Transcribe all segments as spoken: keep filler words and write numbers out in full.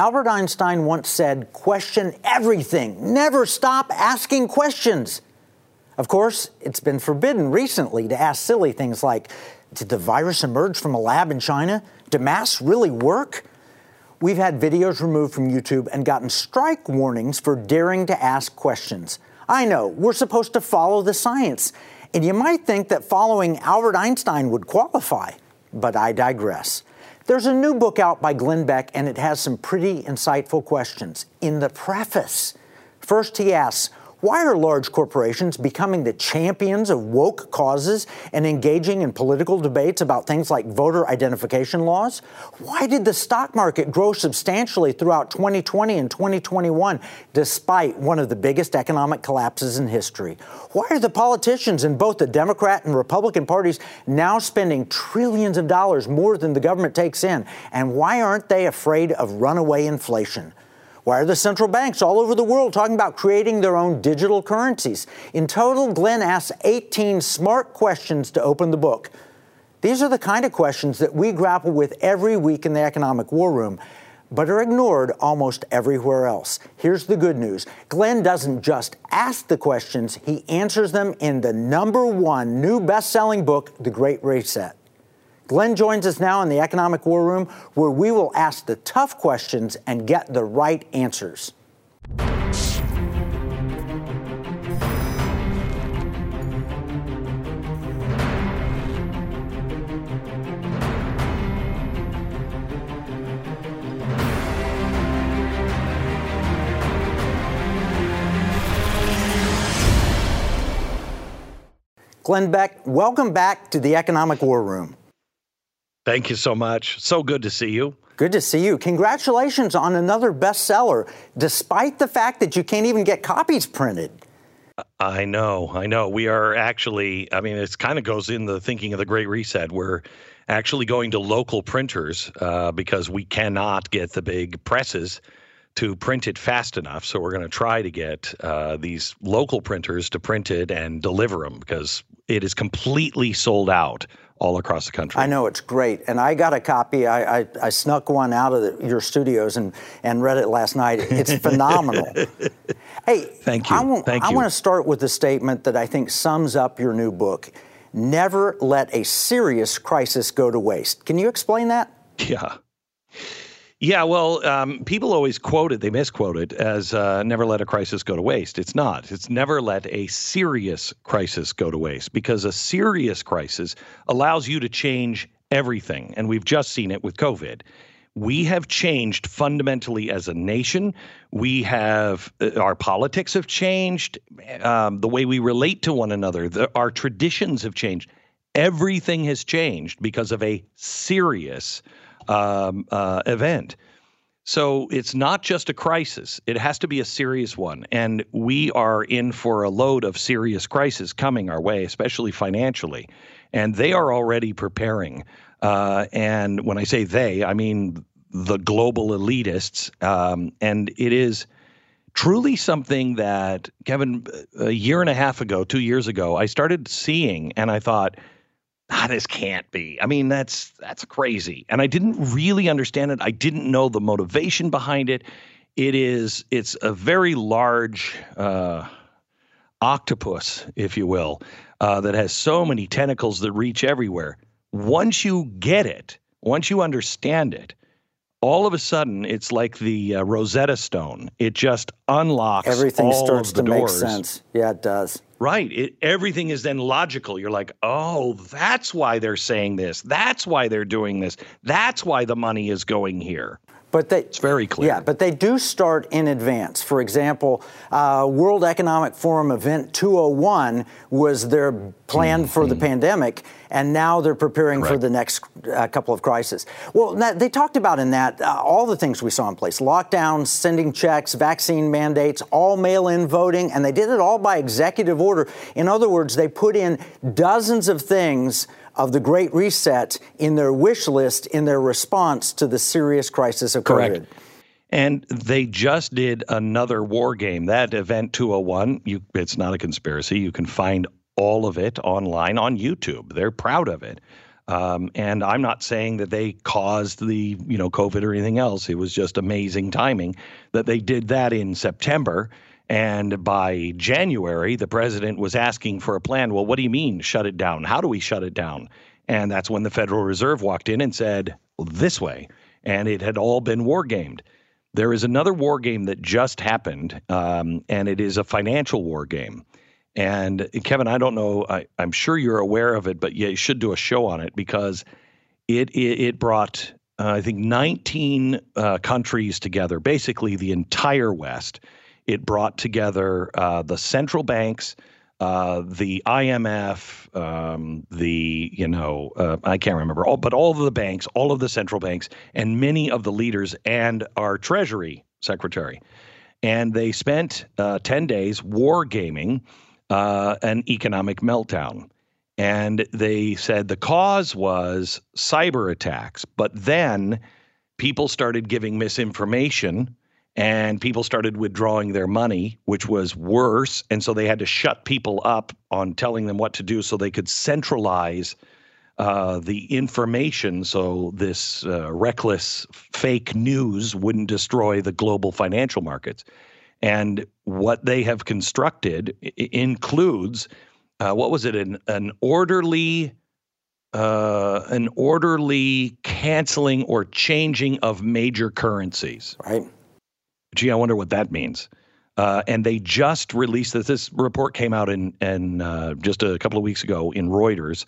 Albert Einstein once said, question everything. Never stop asking questions. Of course, it's been forbidden recently to ask silly things like, did the virus emerge from a lab in China? Do masks really work? We've had videos removed from YouTube and gotten strike warnings for daring to ask questions. I know, we're supposed to follow the science. And you might think that following Albert Einstein would qualify, but I digress. There's a new book out by Glenn Beck, and it has some pretty insightful questions. In the preface, first he asks, why are large corporations becoming the champions of woke causes and engaging in political debates about things like voter identification laws? Why did the stock market grow substantially throughout twenty twenty and twenty twenty-one, despite one of the biggest economic collapses in history? Why are the politicians in both the Democrat and Republican parties now spending trillions of dollars more than the government takes in? And why aren't they afraid of runaway inflation? Why are the central banks all over the world talking about creating their own digital currencies? In total, Glenn asks eighteen smart questions to open the book. These are the kind of questions that we grapple with every week in the Economic War Room, but are ignored almost everywhere else. Here's the good news. Glenn doesn't just ask the questions, he answers them in the number one new best-selling book, The Great Reset. Glenn joins us now in the Economic War Room, where we will ask the tough questions and get the right answers. Glenn Beck, welcome back to the Economic War Room. Thank you so much. So good to see you. Good to see you. Congratulations on another bestseller, despite the fact that you can't even get copies printed. I know. I know. We are actually, I mean, it kind of goes in the thinking of the Great Reset. We're actually going to local printers uh, because we cannot get the big presses to print it fast enough. So we're going to try to get uh, these local printers to print it and deliver them because it is completely sold out all across the country. I know, it's great. And I got a copy. I I, I snuck one out of the, your studios and, and read it last night. It's phenomenal. Hey, Thank you. I, w- Thank I you. want to start with a statement that I think sums up your new book. Never let a serious crisis go to waste. Can you explain that? Yeah. Yeah, well, um, people always quote it, they misquote it, as uh, never let a crisis go to waste. It's not. It's never let a serious crisis go to waste, because a serious crisis allows you to change everything. And we've just seen it with COVID. We have changed fundamentally as a nation. We have, our politics have changed, um, the way we relate to one another, the, our traditions have changed. Everything has changed because of a serious crisis. Um, uh, event. So it's not just a crisis. It has to be a serious one. And we are in for a load of serious crises coming our way, especially financially. And they are already preparing. Uh, and when I say they, I mean the global elitists. Um, and it is truly something that, Kevin, a year and a half ago, two years ago, I started seeing and I thought, Ah, this can't be. I mean, that's that's crazy. And I didn't really understand it. I didn't know the motivation behind it. It is it's a very large uh, octopus, if you will, uh, that has so many tentacles that reach everywhere. Once you get it, once you understand it, all of a sudden, it's like the uh, Rosetta Stone. It just unlocks everything all starts of the to doors. Make sense. Yeah, it does. Right. It, everything is then logical. You're like, oh, that's why they're saying this. That's why they're doing this. That's why the money is going here. But they, it's very clear. Yeah, but they do start in advance. For example, uh, World Economic Forum Event two oh one was their plan mm-hmm. for the pandemic, and now they're preparing Correct. for the next uh, couple of crises. Well, that, they talked about in that uh, all the things we saw in place, lockdowns, sending checks, vaccine mandates, all mail-in voting, and they did it all by executive order. In other words, they put in dozens of things of the Great Reset in their wish list in their response to the serious crisis of Correct. COVID. And they just did another war game. That Event two oh one, you, it's not a conspiracy. You can find all of it online on YouTube. They're proud of it. Um, and I'm not saying that they caused the, you know, COVID or anything else. It was just amazing timing that they did that in September. And by January, the president was asking for a plan. Well, what do you mean shut it down? How do we shut it down? And that's when the Federal Reserve walked in and said, well, this way. And it had all been war gamed. There is another war game that just happened, um, and it is a financial war game. And Kevin, I don't know, I, I'm sure you're aware of it, but you should do a show on it because it it, it brought, uh, I think, nineteen uh, countries together, basically the entire West. It brought together uh, the central banks, uh, the I M F, um, the, you know, uh, I can't remember, all, but all of the banks, all of the central banks, and many of the leaders and our Treasury Secretary. And they spent uh, ten days war gaming Uh, an economic meltdown. And they said the cause was cyber attacks. But then people started giving misinformation and people started withdrawing their money, which was worse. And so they had to shut people up on telling them what to do so they could centralize uh, the information so this uh, reckless fake news wouldn't destroy the global financial markets. And what they have constructed includes, uh, what was it, an, an orderly uh, an orderly canceling or changing of major currencies. Right. Gee, I wonder what that means. Uh, and they just released this. This report came out in, in uh, just a couple of weeks ago in Reuters,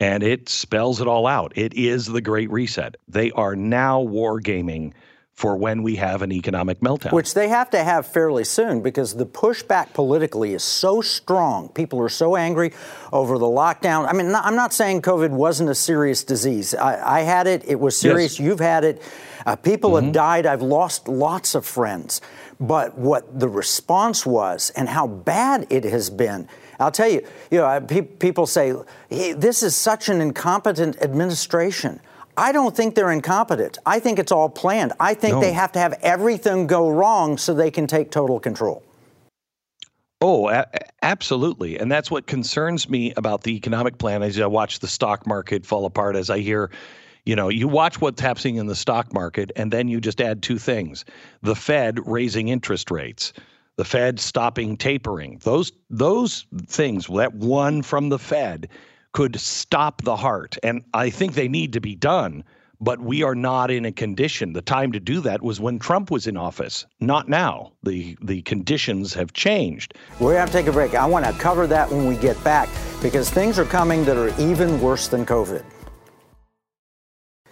and it spells it all out. It is the Great Reset. They are now wargaming for when we have an economic meltdown. Which they have to have fairly soon because the pushback politically is so strong. People are so angry over the lockdown. I mean, not, I'm not saying COVID wasn't a serious disease. I, I had it. It was serious. Yes. You've had it. Uh, people mm-hmm. have died. I've lost lots of friends. But what the response was and how bad it has been, I'll tell you, you know, pe- people say, hey, this is such an incompetent administration. I don't think they're incompetent. I think it's all planned. I think no. they have to have everything go wrong so they can take total control. Oh, a- absolutely. And that's what concerns me about the economic plan. As I watch the stock market fall apart, as I hear, you know, you watch what's happening in the stock market, and then you just add two things. The Fed raising interest rates, the Fed stopping tapering. Those, those things, that one from the Fed, could stop the heart. And I think they need to be done, but we are not in a condition. The time to do that was when Trump was in office, not now. The the conditions have changed. We're going to take a break. I want to cover that when we get back, because things are coming that are even worse than COVID.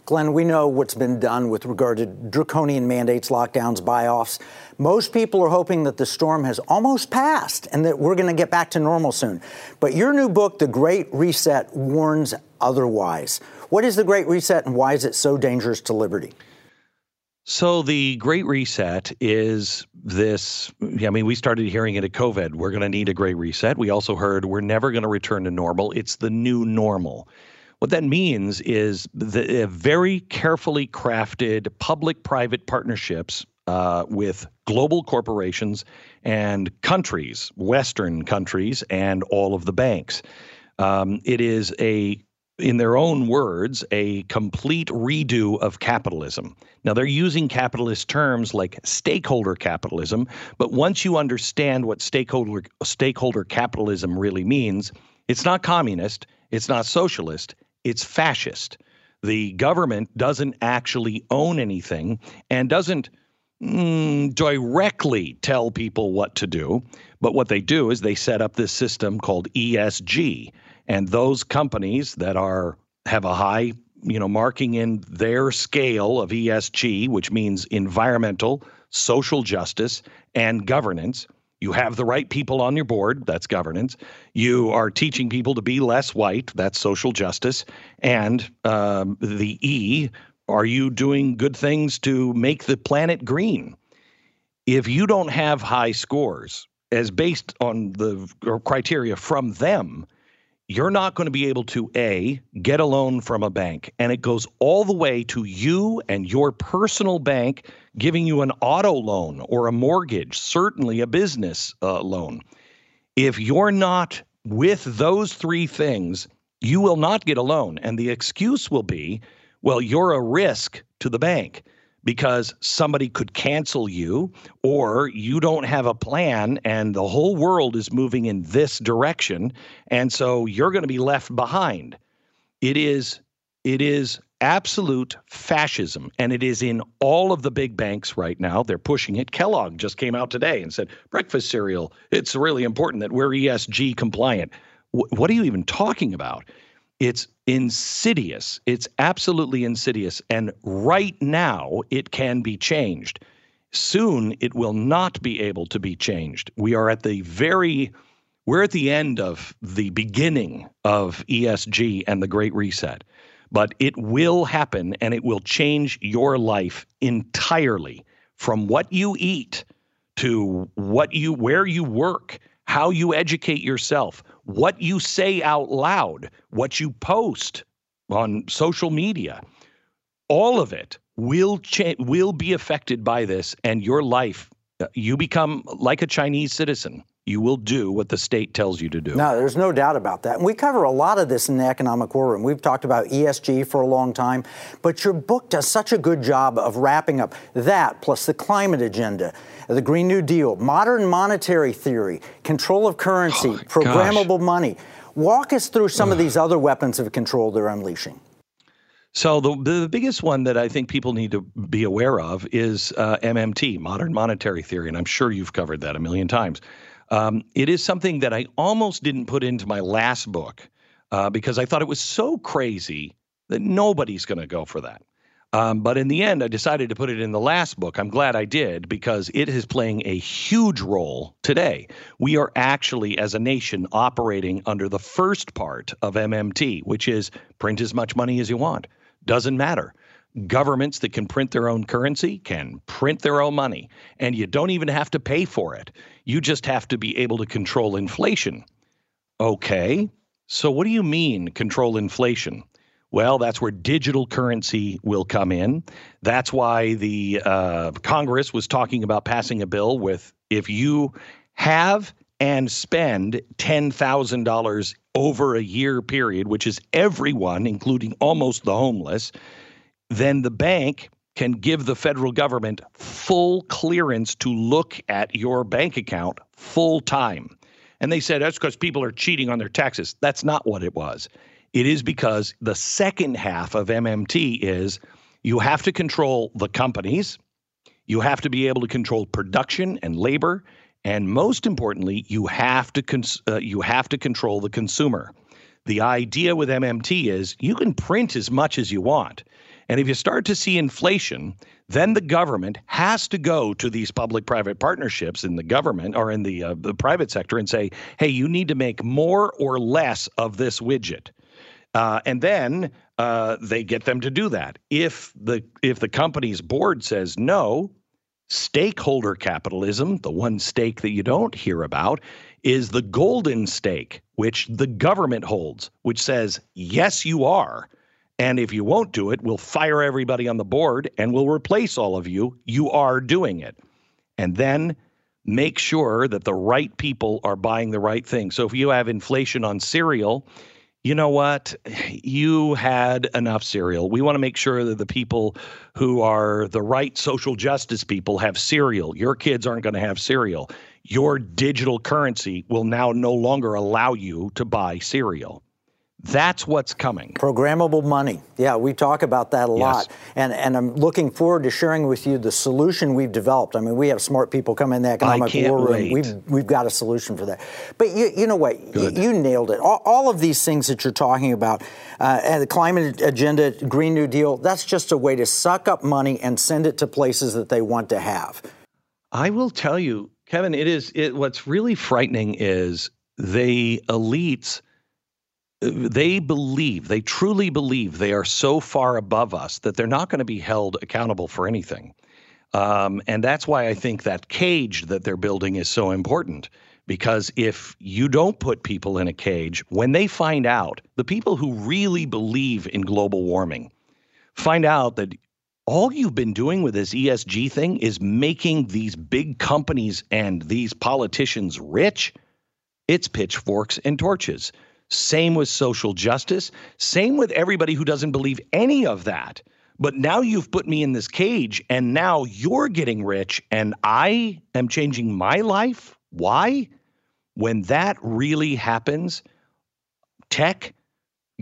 Glenn, we know what's been done with regard to draconian mandates, lockdowns, buy-offs. Most people are hoping that the storm has almost passed and that we're going to get back to normal soon. But your new book, The Great Reset, warns otherwise. What is The Great Reset and why is it so dangerous to liberty? So The Great Reset is this, I mean, we started hearing it at COVID. We're going to need a Great Reset. We also heard we're never going to return to normal. It's the new normal. What that means is the very carefully crafted public-private partnerships uh, with global corporations and countries, Western countries, and all of the banks. Um, it is a, in their own words, a complete redo of capitalism. Now, they're using capitalist terms like stakeholder capitalism, but once you understand what stakeholder stakeholder capitalism really means, it's not communist, it's not socialist. It's fascist. The government doesn't actually own anything and doesn't mm, directly tell people what to do. But what they do is they set up this system called E S G. And those companies that are have a high, you know, marking in their scale of E S G, which means environmental, social justice, and governance. You have the right people on your board, that's governance. You are teaching people to be less white, that's social justice. And um, the E, are you doing good things to make the planet green? If you don't have high scores as based on the criteria from them, you're not going to be able to, A, get a loan from a bank. And it goes all the way to you and your personal bank giving you an auto loan or a mortgage, certainly a business uh, loan. If you're not with those three things, you will not get a loan. And the excuse will be, well, you're a risk to the bank because somebody could cancel you, or you don't have a plan and the whole world is moving in this direction. And so you're going to be left behind. It is, it is absolute fascism. And it is in all of the big banks right now. They're pushing it. Kellogg just came out today and said, breakfast cereal, it's really important that we're E S G compliant. W- what are you even talking about? It's insidious. It's absolutely insidious. And right now, it can be changed. Soon, it will not be able to be changed. We are at the very, we're at the end of the beginning of E S G and the Great Reset. But it will happen, and it will change your life entirely, from what you eat to what you, where you work, how you educate yourself, what you say out loud, what you post on social media. All of it will cha- will be affected by this, and your life, you become like a Chinese citizen. You will do what the state tells you to do. No, there's no doubt about that. And we cover a lot of this in the Economic War Room. We've talked about E S G for a long time, but your book does such a good job of wrapping up that, plus the climate agenda, the Green New Deal, modern monetary theory, control of currency, oh programmable gosh. money. Walk us through some of these other weapons of control they're unleashing. So the, the biggest one that I think people need to be aware of is uh, M M T, modern monetary theory, and I'm sure you've covered that a million times. Um, it is something that I almost didn't put into my last book uh, because I thought it was so crazy that nobody's going to go for that. Um, but in the end, I decided to put it in the last book. I'm glad I did, because it is playing a huge role today. We are actually, as a nation, operating under the first part of M M T, which is print as much money as you want. Doesn't matter. Governments that can print their own currency can print their own money, and you don't even have to pay for it. You just have to be able to control inflation. Okay, so what do you mean control inflation? Well, that's where digital currency will come in. That's why the uh, Congress was talking about passing a bill with, if you have and spend ten thousand dollars over a year period, which is everyone, including almost the homeless, then the bank can give the federal government full clearance to look at your bank account full time. And they said, that's because people are cheating on their taxes. That's not what it was. It is because the second half of M M T is, you have to control the companies. You have to be able to control production and labor. And most importantly, you have to cons- uh, you have to control the consumer. The idea with M M T is you can print as much as you want. And if you start to see inflation, then the government has to go to these public-private partnerships in the government or in the, uh, the private sector and say, hey, you need to make more or less of this widget. Uh, and then uh, they get them to do that. If the if the company's board says no, stakeholder capitalism, the one stake that you don't hear about, is the golden stake, which the government holds, which says, yes, you are. And if you won't do it, we'll fire everybody on the board and we'll replace all of you. You are doing it. And then make sure that the right people are buying the right thing. So if you have inflation on cereal, you know what? You had enough cereal. We want to make sure that the people who are the right social justice people have cereal. Your kids aren't going to have cereal. Your digital currency will now no longer allow you to buy cereal. That's what's coming. Programmable money. Yeah, we talk about that a yes. lot. And and I'm looking forward to sharing with you the solution we've developed. I mean, we have smart people come in the Economic War Room. Wait. We've we've got a solution for that. But you, you know what? You, you nailed it. All, all of these things that you're talking about, uh, and the climate agenda, Green New Deal, that's just a way to suck up money and send it to places that they want to have. I will tell you, Kevin, it is it, what's really frightening is the elites. They believe, they truly believe they are so far above us that they're not going to be held accountable for anything. Um, and that's why I think that cage that they're building is so important, because if you don't put people in a cage, when they find out, the people who really believe in global warming find out that all you've been doing with this E S G thing is making these big companies and these politicians rich, it's pitchforks and torches. Same with social justice. Same with everybody who doesn't believe any of that. But now you've put me in this cage, and now you're getting rich, and I am changing my life. Why? When that really happens, tech,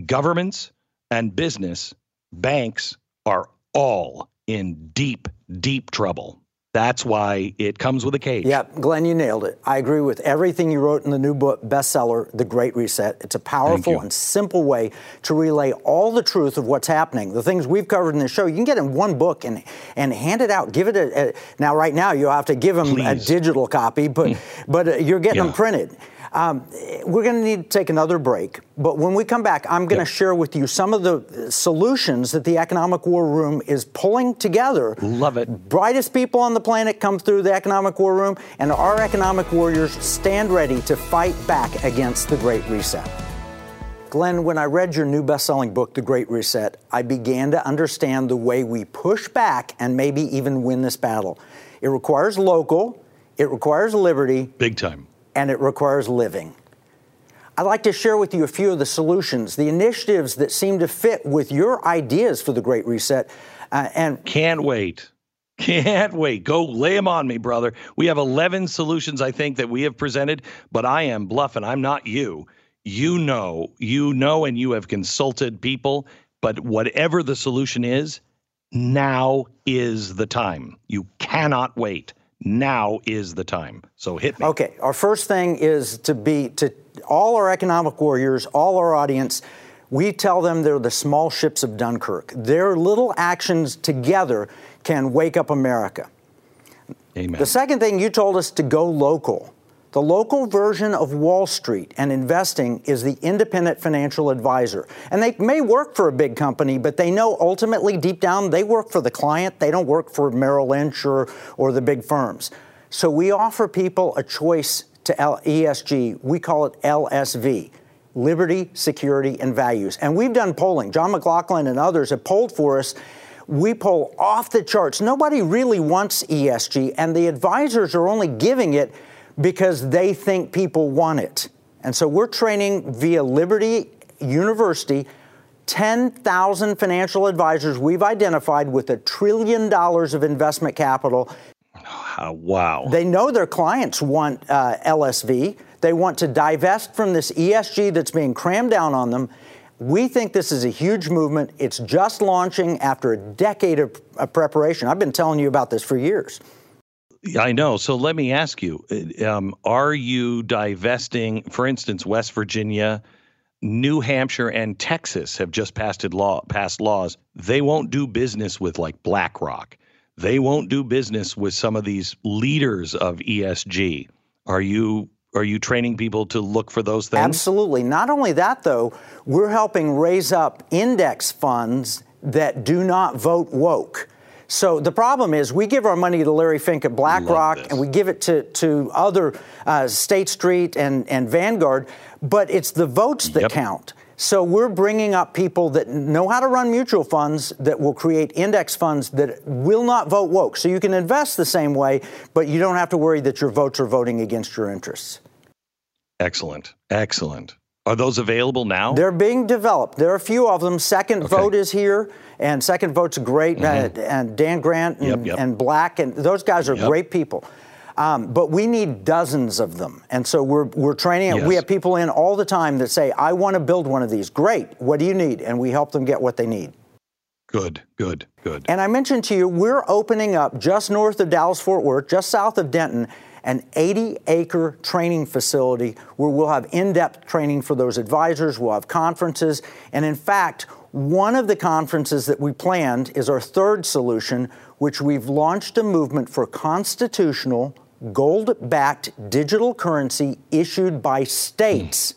governments, and business, banks are all in deep, deep trouble. That's why it comes with a cage. Yeah, Glenn, you nailed it. I agree with everything you wrote in the new book, bestseller, The Great Reset. It's a powerful and simple way to relay all the truth of what's happening. The things we've covered in the show, you can get in one book and and hand it out. Give it a, a now. Right now, you have to give them Please. a digital copy, but but you're getting yeah. them printed. Um, we're going to need to take another break, but when we come back, I'm going to yep. share with you some of the solutions that the Economic War Room is pulling together. Love it. Brightest people on the planet come through the Economic War Room, and our economic warriors stand ready to fight back against the Great Reset. Glenn, when I read your new best-selling book, The Great Reset, I began to understand the way we push back and maybe even win this battle. It requires local, it requires liberty. Big time. And it requires living. I'd like to share with you a few of the solutions, the initiatives that seem to fit with your ideas for the Great Reset. Uh, and Can't wait. Can't wait. Go lay them on me, brother. We have eleven solutions, I think, that we have presented, but I am bluffing. I'm not you. You know, you know, and you have consulted people, but whatever the solution is, now is the time. You cannot wait. Now is the time. So hit me. Okay. Our first thing is to be to all our economic warriors, all our audience. We tell them they're the small ships of Dunkirk. Their little actions together can wake up America. Amen. The second thing you told us to go local. The local version of Wall Street and investing is the independent financial advisor. And they may work for a big company, but they know ultimately deep down they work for the client. They don't work for Merrill Lynch or, or the big firms. So we offer people a choice to L- E S G. We call it L S V. Liberty, Security, and Values. And we've done polling. John McLaughlin and others have polled for us. We poll off the charts. Nobody really wants E S G, and the advisors are only giving it because they think people want it. And so we're training via Liberty University ten thousand financial advisors we've identified with a trillion dollars of investment capital. Oh, wow. They know their clients want uh, L S V. They want to divest from this E S G that's being crammed down on them. We think this is a huge movement. It's just launching after a decade of, of preparation. I've been telling you about this for years. I know. So let me ask you, um, are you divesting, for instance, West Virginia, New Hampshire, and Texas have just passed law, passed laws. They won't do business with like BlackRock. They won't do business with some of these leaders of E S G. Are you Are you training people to look for those things? Absolutely. Not only that, though, we're helping raise up index funds that do not vote woke. So the problem is we give our money to Larry Fink at BlackRock and we give it to, to other uh, State Street and, and Vanguard, but it's the votes that yep. count. So we're bringing up people that know how to run mutual funds that will create index funds that will not vote woke. So you can invest the same way, but you don't have to worry that your votes are voting against your interests. Excellent. Excellent. Are those available now? They're being developed. There are a few of them. Second okay. Vote is here, and Second Vote's great. Mm-hmm. Uh, and Dan Grant and, yep, yep. and Black, and those guys are yep. great people. Um, but we need dozens of them, and so we're we're training. Yes. We have people in all the time that say, "I want to build one of these." Great. What do you need? And we help them get what they need. Good, good, good. And I mentioned to you, we're opening up just north of Dallas-Fort Worth, just south of Denton, an eighty-acre training facility where we'll have in-depth training for those advisors. We'll have conferences. And in fact, one of the conferences that we planned is our third solution, which we've launched a movement for constitutional, gold-backed digital currency issued by states.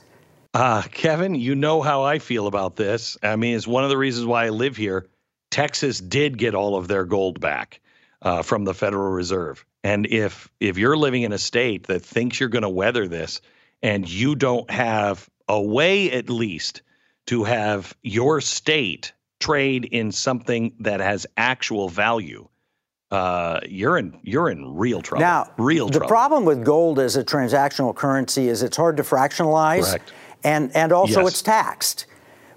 Ah, uh, Kevin, you know how I feel about this. I mean, it's one of the reasons why I live here. Texas did get all of their gold back uh, from the Federal Reserve. And if if you're living in a state that thinks you're going to weather this and you don't have a way at least to have your state trade in something that has actual value, uh, you're in you're in real trouble. Now, real trouble. The problem with gold as a transactional currency is it's hard to fractionalize. Correct. and and also yes. It's taxed.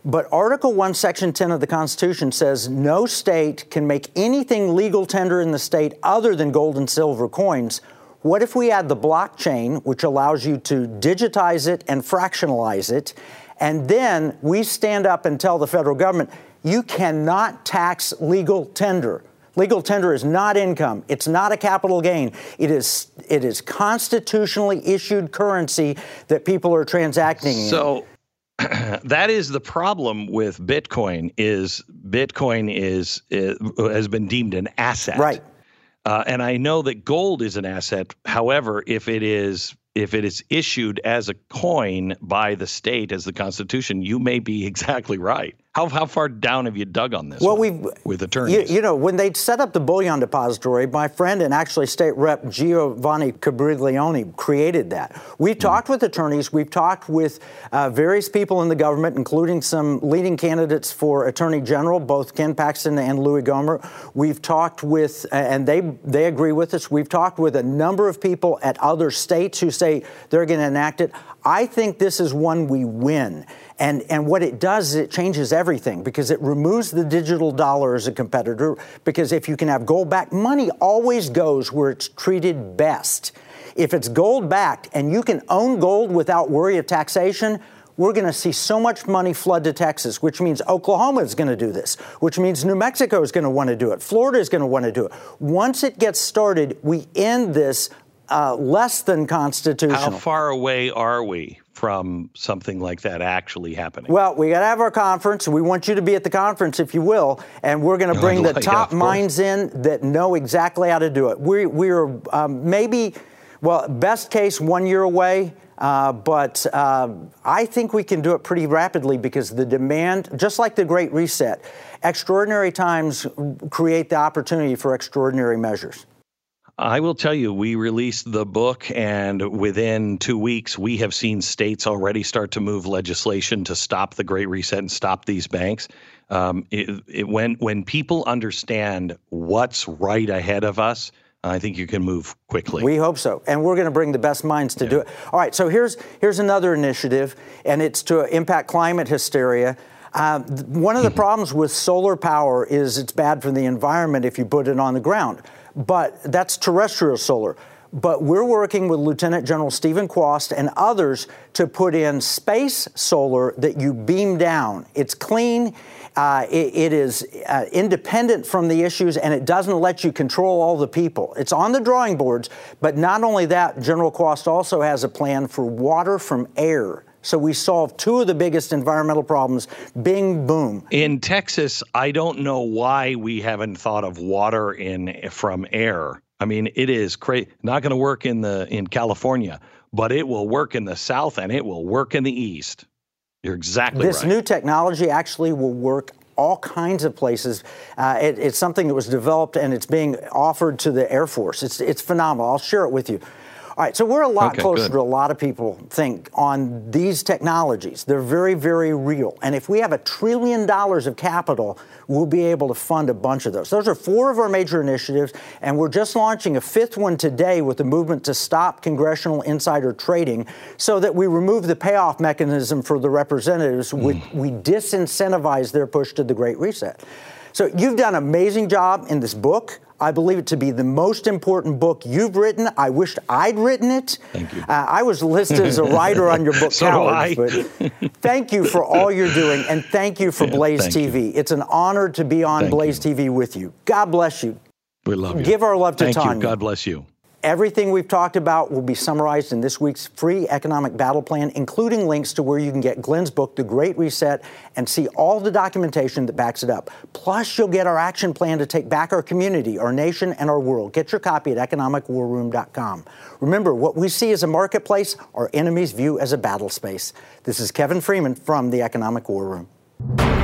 But Article one, Section ten of the Constitution says no state can make anything legal tender in the state other than gold and silver coins. What if we add the blockchain, which allows you to digitize it and fractionalize it, and then we stand up and tell the federal government, you cannot tax legal tender. Legal tender is not income. It's not a capital gain. It is it is constitutionally issued currency that people are transacting in. So that is the problem with Bitcoin. Is Bitcoin is, is has been deemed an asset, right? Uh, and I know that gold is an asset. However, if it is if it is issued as a coin by the state, as the Constitution, you may be exactly right. How how far down have you dug on this? Well, we with attorneys. You, you know, when they set up the bullion depository, my friend and actually state rep Giovanni Cabriglione created that. We've talked mm. with attorneys. We've talked with uh, various people in the government, including some leading candidates for attorney general, both Ken Paxton and Louis Gomer. We've talked with, and they they agree with us. We've talked with a number of people at other states who say they're going to enact it. I think this is one we win. And and what it does is it changes everything, because it removes the digital dollar as a competitor, because if you can have gold-backed, money always goes where it's treated best. If it's gold-backed and you can own gold without worry of taxation, we're going to see so much money flood to Texas, which means Oklahoma is going to do this, which means New Mexico is going to want to do it. Florida is going to want to do it. Once it gets started, we end this Uh, less than constitutional. How far away are we from something like that actually happening? Well, we got to have our conference. We want you to be at the conference, if you will, and we're going to bring the top minds in that know exactly how to do it. We we are um, maybe, well, best case one year away, uh, but uh, I think we can do it pretty rapidly, because the demand, just like the Great Reset, extraordinary times create the opportunity for extraordinary measures. I will tell you, we released the book, and within two weeks, we have seen states already start to move legislation to stop the Great Reset and stop these banks. Um, it, it, when when people understand what's right ahead of us, I think you can move quickly. We hope so. And we're going to bring the best minds to yeah. do it. All right. So here's here's another initiative, and it's to impact climate hysteria. Uh, one of the problems with solar power is it's bad for the environment if you put it on the ground. But that's terrestrial solar. But we're working with Lieutenant General Stephen Quast and others to put in space solar that you beam down. It's clean. Uh, it, it is uh, independent from the issues, and it doesn't let you control all the people. It's on the drawing boards. But not only that, General Quast also has a plan for water from air. So we solved two of the biggest environmental problems, bing, boom. In Texas, I don't know why we haven't thought of water in from air. I mean, it is cra- not going to work in the in California, but it will work in the South and it will work in the East. You're exactly this right. This new technology actually will work all kinds of places. Uh, it, it's something that was developed and it's being offered to the Air Force. It's, it's phenomenal. I'll share it with you. All right, so we're a lot okay, closer good. to a lot of people think on these technologies. They're very, very real. And if we have a trillion dollars of capital, we'll be able to fund a bunch of those. Those are four of our major initiatives, and we're just launching a fifth one today with the movement to stop congressional insider trading so that we remove the payoff mechanism for the representatives. Mm. We, we disincentivize their push to the Great Reset. So you've done an amazing job in this book. I believe it to be the most important book you've written. I wished I'd written it. Thank you. Uh, I was listed as a writer on your book, so Coward, but thank you for all you're doing, and thank you for yeah, Blaze T V. You. It's an honor to be on thank Blaze you. T V with you. God bless you. We love you. Give our love to thank Tanya. Thank you. God bless you. Everything we've talked about will be summarized in this week's free economic battle plan, including links to where you can get Glenn's book, The Great Reset, and see all the documentation that backs it up. Plus, you'll get our action plan to take back our community, our nation, and our world. Get your copy at economic war room dot com. Remember, what we see as a marketplace, our enemies view as a battle space. This is Kevin Freeman from the Economic War Room.